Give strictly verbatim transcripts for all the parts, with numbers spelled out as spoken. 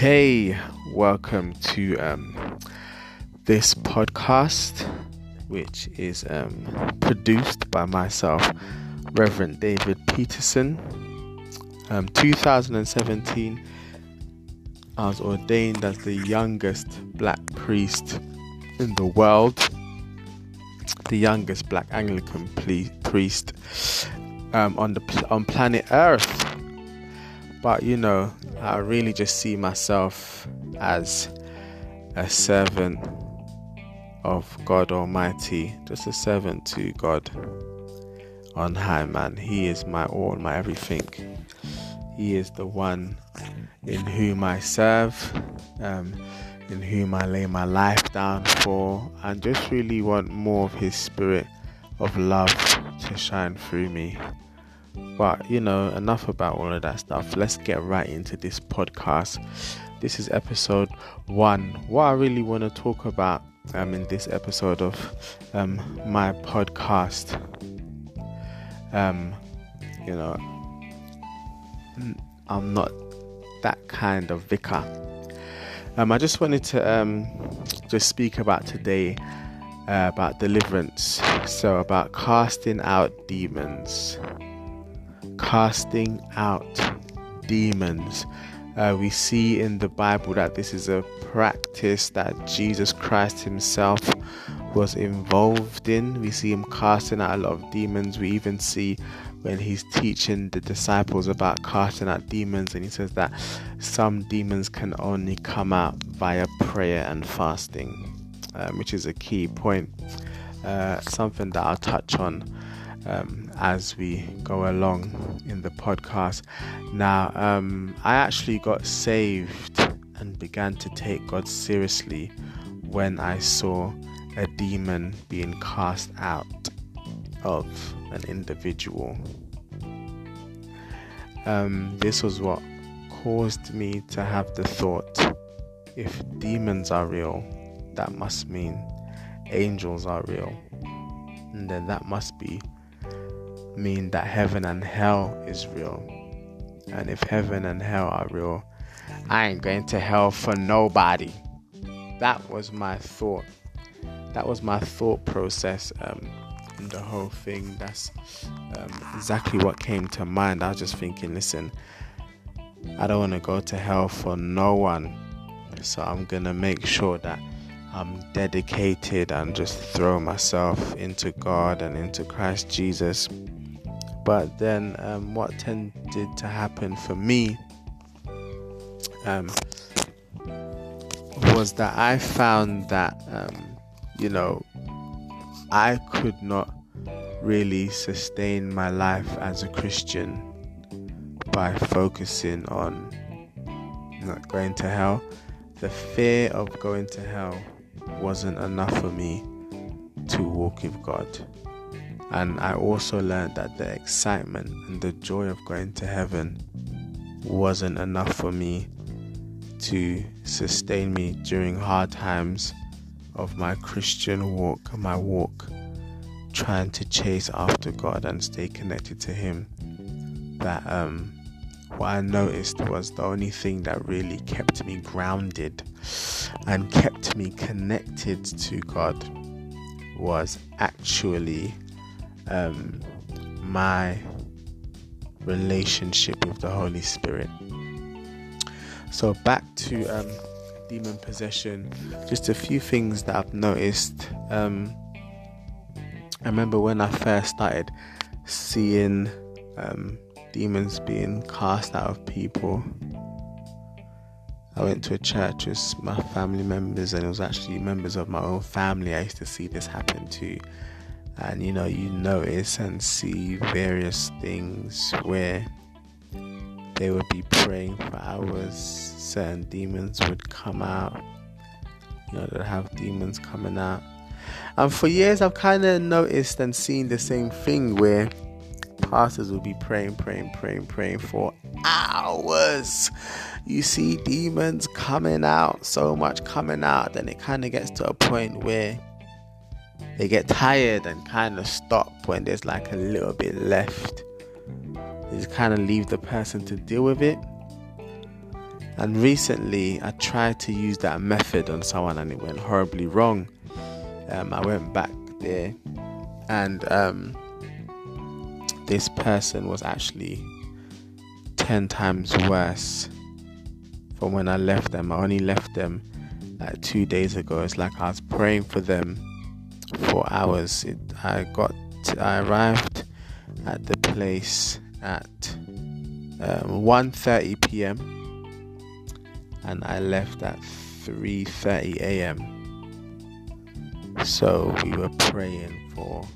Hey, welcome to um, this podcast, which is um, produced by myself, Reverend David Peterson. Um, two thousand seventeen, I was ordained as the youngest black priest in the world, the youngest black Anglican ple- priest um, on the on planet Earth. But you know, I really just see myself as a servant of God Almighty, just a servant to God on high, man. He is my all, my everything. He is the one in whom I serve, um, in whom I lay my life down for, and just really want more of his spirit of love to shine through me. But, you know, enough about all of that stuff. Let's get right into this podcast. This is episode one. What I really want to talk about um, in this episode of um, my podcast, um, you know, I'm not that kind of vicar. Um, I just wanted to um, just speak about today, uh, about deliverance. So about casting out demons. Casting out demons. Uh, we see in the Bible that this is a practice that Jesus Christ himself was involved in. We see him casting out a lot of demons. We even see when he's teaching the disciples about casting out demons, and he says that some demons can only come out via prayer and fasting, um, which is a key point, uh, something that I'll touch on Um, as we go along in the podcast. Now, um, I actually got saved and began to take God seriously when I saw a demon being cast out of an individual. Um, this was what caused me to have the thought, if demons are real, that must mean angels are real. And then that must be mean that heaven and hell is real, and if heaven and hell are real, I ain't going to hell for nobody. That was my thought. That was my thought process um, in the whole thing. That's um, exactly what came to mind. I was just thinking, listen, I don't want to go to hell for no one, so I'm gonna make sure that I'm dedicated and just throw myself into God and into Christ Jesus. But then um, what tended to happen for me um, was that I found that, um, you know, I could not really sustain my life as a Christian by focusing on not going to hell. The fear of going to hell wasn't enough for me to walk with God. And I also learned that the excitement and the joy of going to heaven wasn't enough for me to sustain me during hard times of my Christian walk, my walk trying to chase after God and stay connected to him. That um what I noticed was the only thing that really kept me grounded and kept me connected to God was actually um, my relationship with the Holy Spirit. So back to um, demon possession, just a few things that I've noticed. Um, I remember when I first started seeing um, demons being cast out of people. I went to a church with my family members, and it was actually members of my own family I used to see this happen to. And you know, you notice and see various things where they would be praying for hours, certain demons would come out, you know, they'd have demons coming out. And for years I've kind of noticed and seen the same thing where pastors will be praying, praying, praying, praying for hours. You see demons coming out, so much coming out, then it kind of gets to a point where they get tired and kind of stop when there's like a little bit left. They just kind of leave the person to deal with it. And recently I tried to use that method on someone and it went horribly wrong. Um, I went back there and um, this person was actually ten times worse from when I left them. I only left them like two days ago. It's like I was praying for them for hours. It, I got, I arrived at the place at um, one thirty p.m. and I left at three thirty a.m. So we were praying for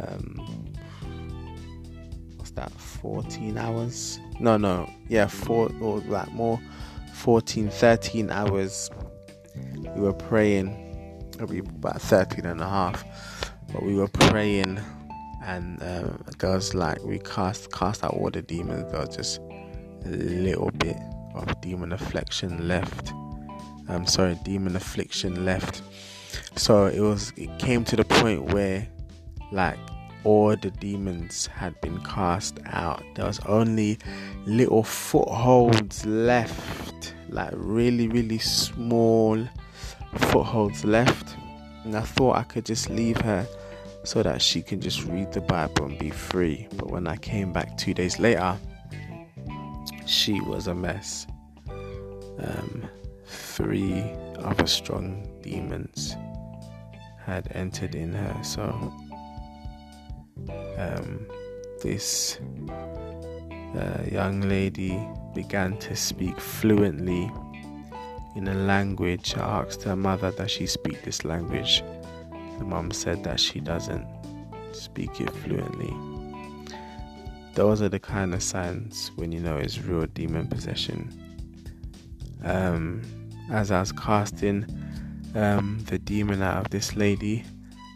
um, what's that, fourteen hours? No, no, yeah, four or like more, fourteen, thirteen hours. We were praying, probably about thirteen and a half, but we were praying, and um, there was like we cast cast out all the demons. There was just a little bit of demon affliction left. I'm sorry, demon affliction left. So it was. It came to the point where, like, all the demons had been cast out. There was only little footholds left, like really, really small footholds left. And I thought I could just leave her so that she can just read the Bible and be free. But when I came back two days later, she was a mess. Um, three other strong demons had entered in her. So um, this uh, young lady began to speak fluently in a language. I asked her mother, does she speak this language? The mum said that she doesn't speak it fluently. Those are the kind of signs when you know it's real demon possession. Um, as I was casting um, the demon out of this lady,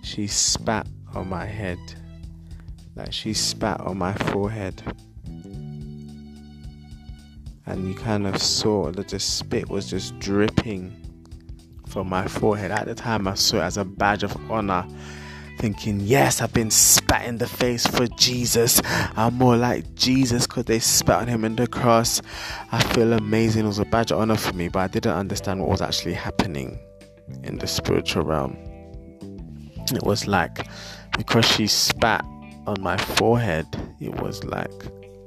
she spat on my head. Like, she spat on my forehead. And you kind of saw that the spit was just dripping from my forehead. At the time, I saw it as a badge of honor, thinking, yes, I've been spat in the face for Jesus. I'm more like Jesus because they spat on him in the cross. I feel amazing. It was a badge of honor for me, but I didn't understand what was actually happening in the spiritual realm. It was like, because she spat on my forehead, it was like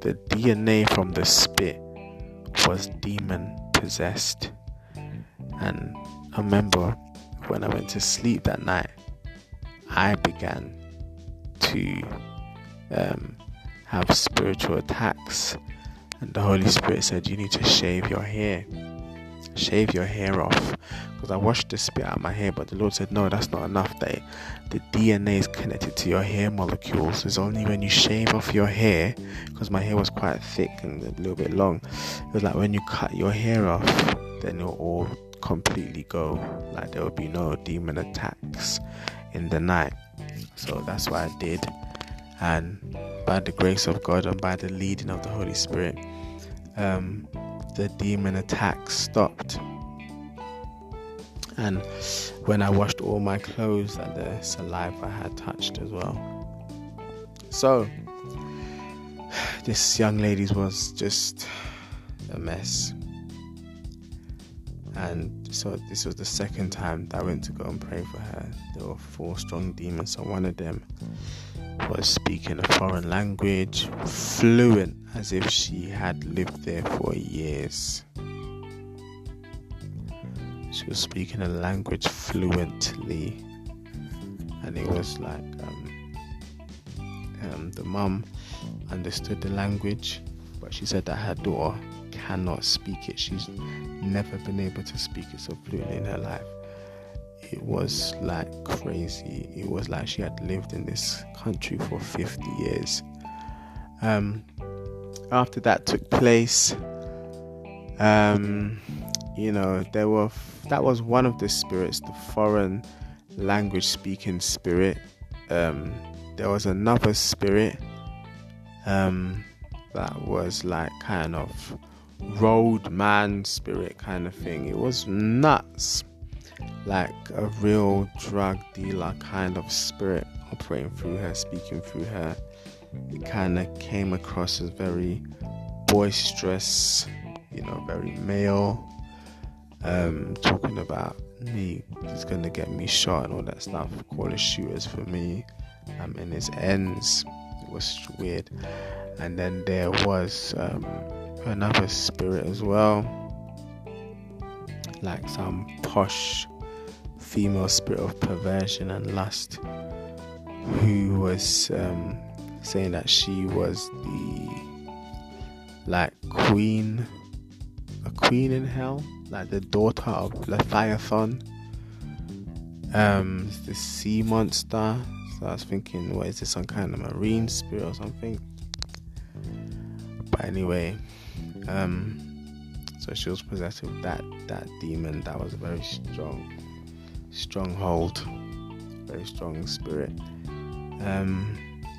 the D N A from the spit was demon possessed. And I remember when I went to sleep that night, I began to um, have spiritual attacks, and the Holy Spirit said, you need to shave your hair. Shave your hair off. Because I washed the spit out of my hair, but the Lord said, no, that's not enough. That the D N A is connected to your hair molecules. It's only when you shave off your hair, because my hair was quite thick and a little bit long. It was like when you cut your hair off, then it'll all completely go. Like there will be no demon attacks in the night. So that's what I did, and by the grace of God and by the leading of the Holy Spirit, um, the demon attack stopped. And when I washed all my clothes, that the saliva had touched as well. So this young lady was just a mess. And so this was the second time that I went to go and pray for her. There were four strong demons, so one of them was speaking a foreign language, fluent, as if she had lived there for years. She was speaking a language fluently, and it was like um, um, the mum understood the language, but she said that her daughter cannot speak it. She's never been able to speak it so fluently in her life. It was like crazy. It was like she had lived in this country for fifty years. Um, after that took place, um, you know, there were that was one of the spirits, the foreign language speaking spirit. Um, there was another spirit um, that was like kind of road man spirit kind of thing. It was nuts, like a real drug dealer kind of spirit operating through her, speaking through her. It kind of came across as very boisterous, you know, very male, um, talking about me, he's going to get me shot and all that stuff, calling shooters for me, um, and his ends, it was weird. And then there was um, another spirit as well, like some posh female spirit of perversion and lust, who was um, saying that she was the like queen, a queen in hell, like the daughter of Leviathan, um, the sea monster. So I was thinking, what is this, some kind of marine spirit or something? But anyway, um, so she was possessed with that that demon. That was a very strong stronghold, very strong spirit. Um,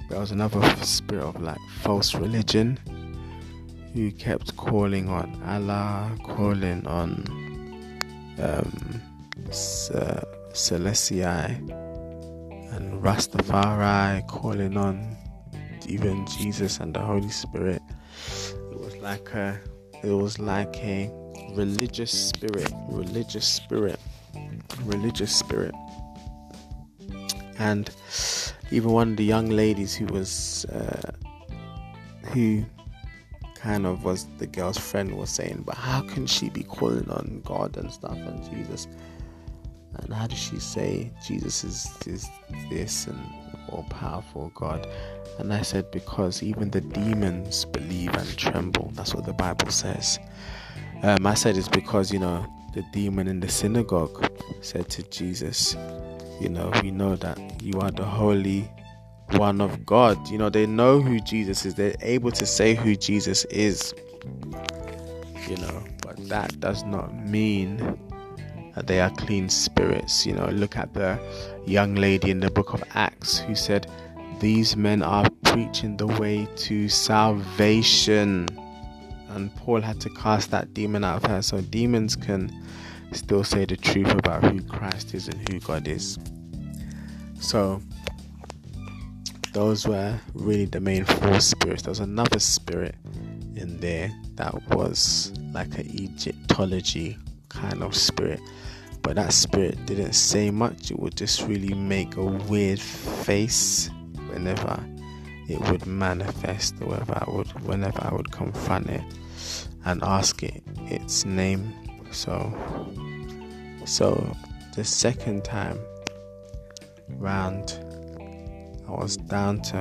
there was another spirit of like false religion, who kept calling on Allah, calling on um, uh, Celestii and Rastafari, calling on even Jesus and the Holy Spirit. It was like a, it was like a religious spirit, religious spirit, religious spirit. And even one of the young ladies who was, uh, who. kind of was the girl's friend was saying, but how can she be calling on God and stuff and Jesus, and how does she say Jesus is, is this and all powerful God? And I said, because even the demons believe and tremble. That's what the Bible says. um, I said it's because, you know, the demon in the synagogue said to Jesus, you know, we know that you are the Holy One of God. You know, they know who Jesus is, they're able to say who Jesus is, you know, but that does not mean that they are clean spirits. You know, look at the young lady in the Book of Acts who said, these men are preaching the way to salvation, and Paul had to cast that demon out of her. So demons can still say the truth about who Christ is and who God is. So those were really the main four spirits. There was another spirit in there that was like an Egyptology kind of spirit, but that spirit didn't say much. It would just really make a weird face whenever it would manifest, or whenever I would, whenever I would confront it and ask it its name. So, so the second time round, I was down to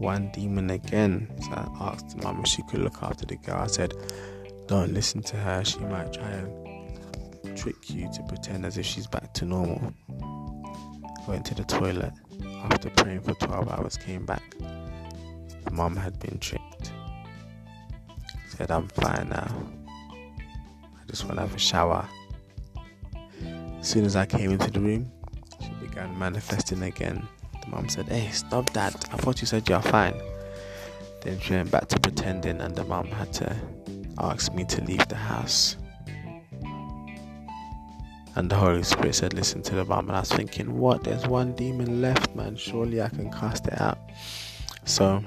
one demon again. So I asked Mum if she could look after the girl. I said, don't listen to her, she might try and trick you to pretend as if she's back to normal. Went to the toilet after praying for twelve hours, came back. The mum had been tricked. Said, I'm fine now, I just want to have a shower. As soon as I came into the room, she began manifesting again. Mum said, hey, stop that, I thought you said you're fine. Then she went back to pretending, and the mum had to ask me to leave the house. And the Holy Spirit said, listen to the mum. And I was thinking, what, there's one demon left, man, surely I can cast it out. So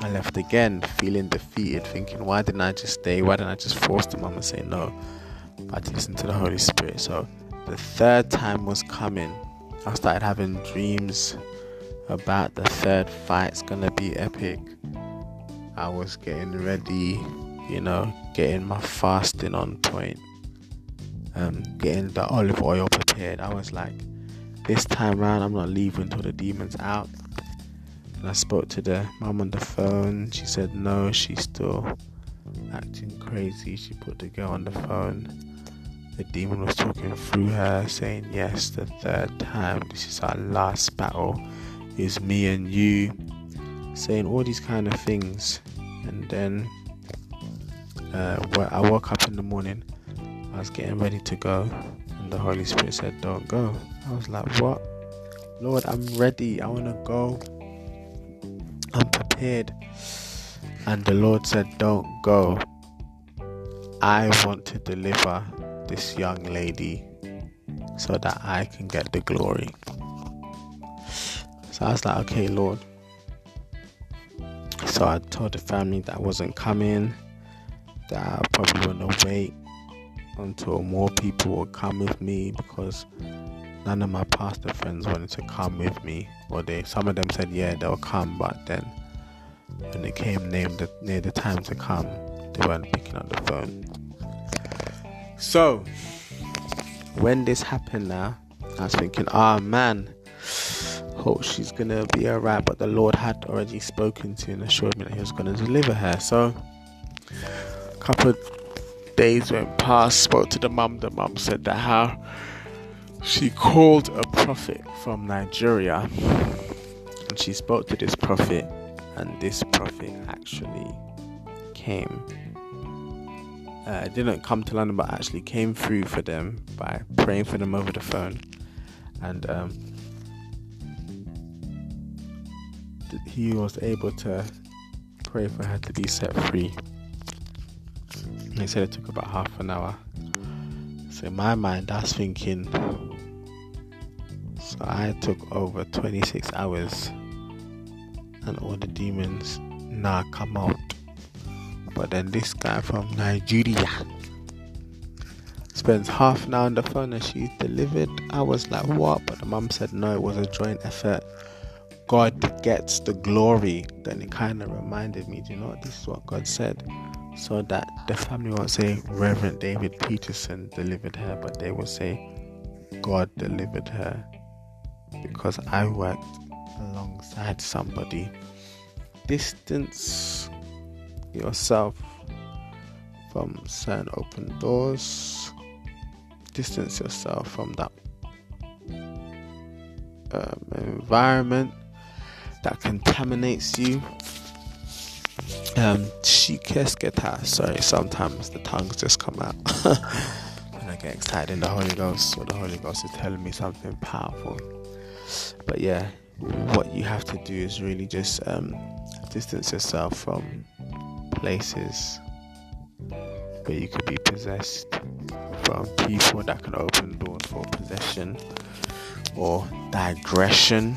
I left again, feeling defeated, thinking, why didn't I just stay, why didn't I just force the mum and say no? But I had to listen to the Holy Spirit. So the third time was coming. I started having dreams about the third fight's gonna be epic. I was getting ready, you know, getting my fasting on point, um, getting the olive oil prepared. I was like, this time round, I'm not leaving until the demon's out. And I spoke to the mum on the phone. She said no, she's still acting crazy. She put the girl on the phone. The demon was talking through her, saying, yes, the third time, this is our last battle, it's me and you, saying all these kind of things. And then uh, when I woke up in the morning, I was getting ready to go, and the Holy Spirit said, don't go. I was like, what? Lord, I'm ready, I want to go, I'm prepared. And the Lord said, don't go, I want to deliver this young lady so that I can get the glory. So I was like, okay, Lord. So I told the family that I wasn't coming, that I probably want to wait until more people will come with me, because none of my pastor friends wanted to come with me. Or they, some of them said yeah they'll come, but then when it came near the, near the time to come, they weren't picking up the phone. So when this happened now, I was thinking, ah, oh, man, hope she's gonna be alright. But the Lord had already spoken to and assured me that He was gonna deliver her. So a couple of days went past. Spoke to the mum. The mum said that how she called a prophet from Nigeria, and she spoke to this prophet, and this prophet actually came. Uh, didn't come to London, but actually came through for them by praying for them over the phone. And um, he was able to pray for her to be set free. They said it took about half an hour. So in my mind, I was thinking, so I took over twenty-six hours and all the demons now nah, come out. But then this guy from Nigeria spends half an hour on the phone and she's delivered. I was like, what? But the mum said no, it was a joint effort. God gets the glory. Then it kind of reminded me, do you know what? This is what God said. So that the family won't say Reverend David Peterson delivered her, but they will say God delivered her, because I worked alongside somebody. Distance yourself from certain open doors. Distance yourself from that um, environment that contaminates you. Um, shikesketa. Sorry, sometimes the tongues just come out when I get excited in the Holy Ghost, or the Holy Ghost is telling me something powerful. But yeah, what you have to do is really just um, distance yourself from places where you could be possessed, from people that can open doors for possession or digression.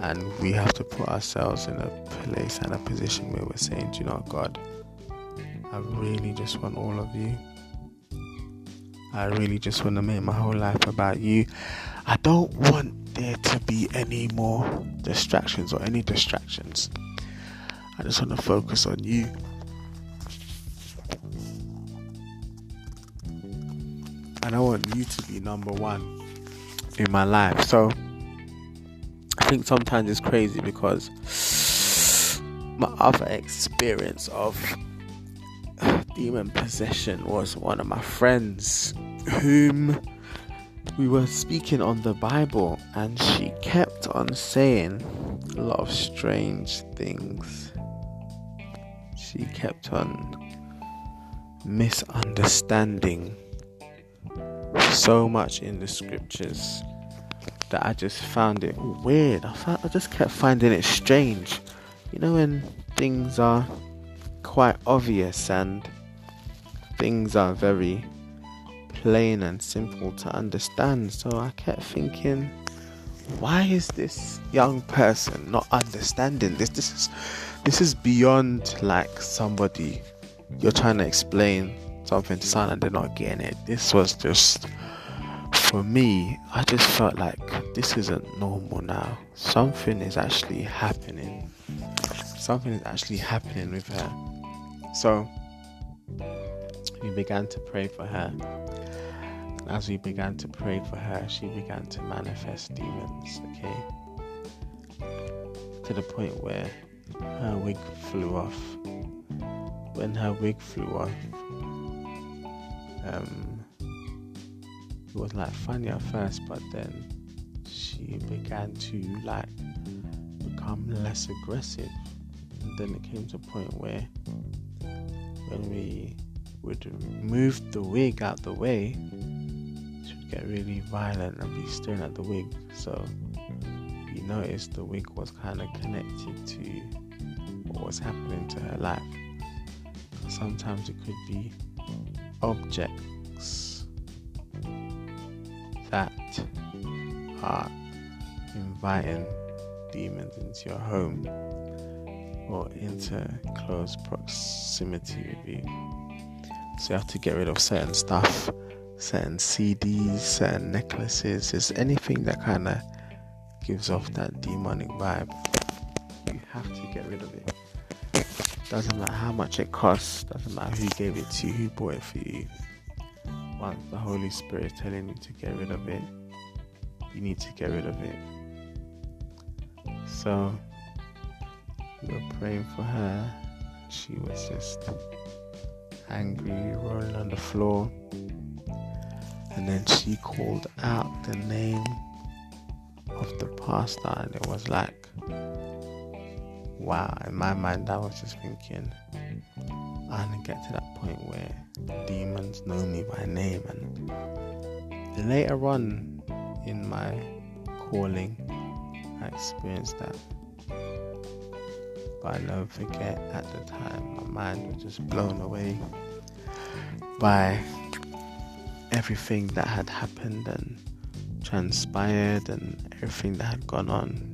And we have to put ourselves in a place and a position where we're saying, do you know, God, I really just want all of you. I really just want to make my whole life about you. I don't want there to be any more distractions or any distractions. I just want to focus on you. And I want you to be number one in my life. So I think sometimes it's crazy, because my other experience of demon possession was one of my friends whom we were speaking on the Bible, and she kept on saying a lot of strange things. She kept on misunderstanding so much in the scriptures that I just found it weird. I, found, I just kept finding it strange. You know, when things are quite obvious and things are very plain and simple to understand. So I kept thinking, why is this young person not understanding this? This is this is beyond like somebody you're trying to explain something to someone and they're not getting it. This was just, for me, I just felt like this isn't normal now. Something is actually happening. Something is actually happening with her. So we began to pray for her. As we began to pray for her, she began to manifest demons, okay? To the point where her wig flew off. When her wig flew off, um, it was like funny at first, but then she began to like become less aggressive. And then it came to a point where when we would move the wig out the way, she would get really violent and be staring at the wig. So you notice the wig was kind of connected to what was happening to her life. Sometimes it could be objects that are inviting demons into your home. or enter close proximity with you. So you have to get rid of certain stuff, certain C Ds, certain necklaces. It's anything that kind of gives off that demonic vibe. You have to get rid of it. Doesn't matter how much it costs, doesn't matter who gave it to you, who bought it for you. Once the Holy Spirit is telling you to get rid of it, you need to get rid of it. So we were praying for her. She was just angry, rolling on the floor. And then she called out the name of the pastor, and it was like, wow. In my mind, I was just thinking, I'm going to get to that point where demons know me by name. And later on in my calling, I experienced that. But I never forget, at the time, my mind was just blown away by everything that had happened and transpired and everything that had gone on.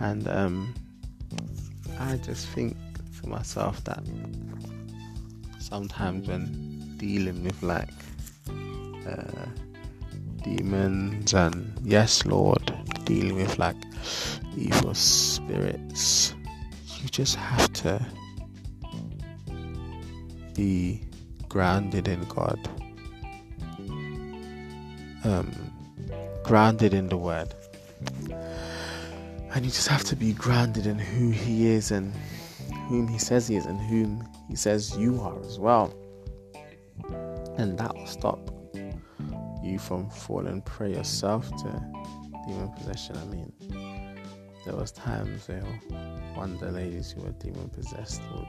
And um, I just think to myself that sometimes when dealing with like uh, demons and, yes Lord, dealing with like evil spirits, you just have to be grounded in God, um, grounded in the Word. And you just have to be grounded in who He is and whom He says He is and whom He says you are as well. And that will stop you from falling prey yourself to demon possession. I mean, there was times where one of the ladies who were demon possessed would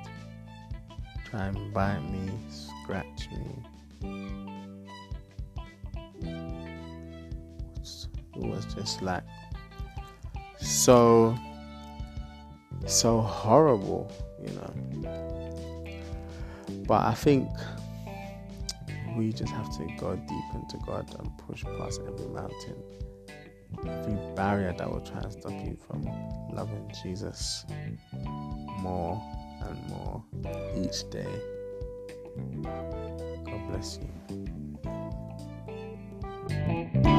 try and bite me, scratch me. It was just like so so horrible, you know. But I think we just have to go deep into God and push past every mountain, every barrier that will try and stop you from loving Jesus more and more each day. God bless you.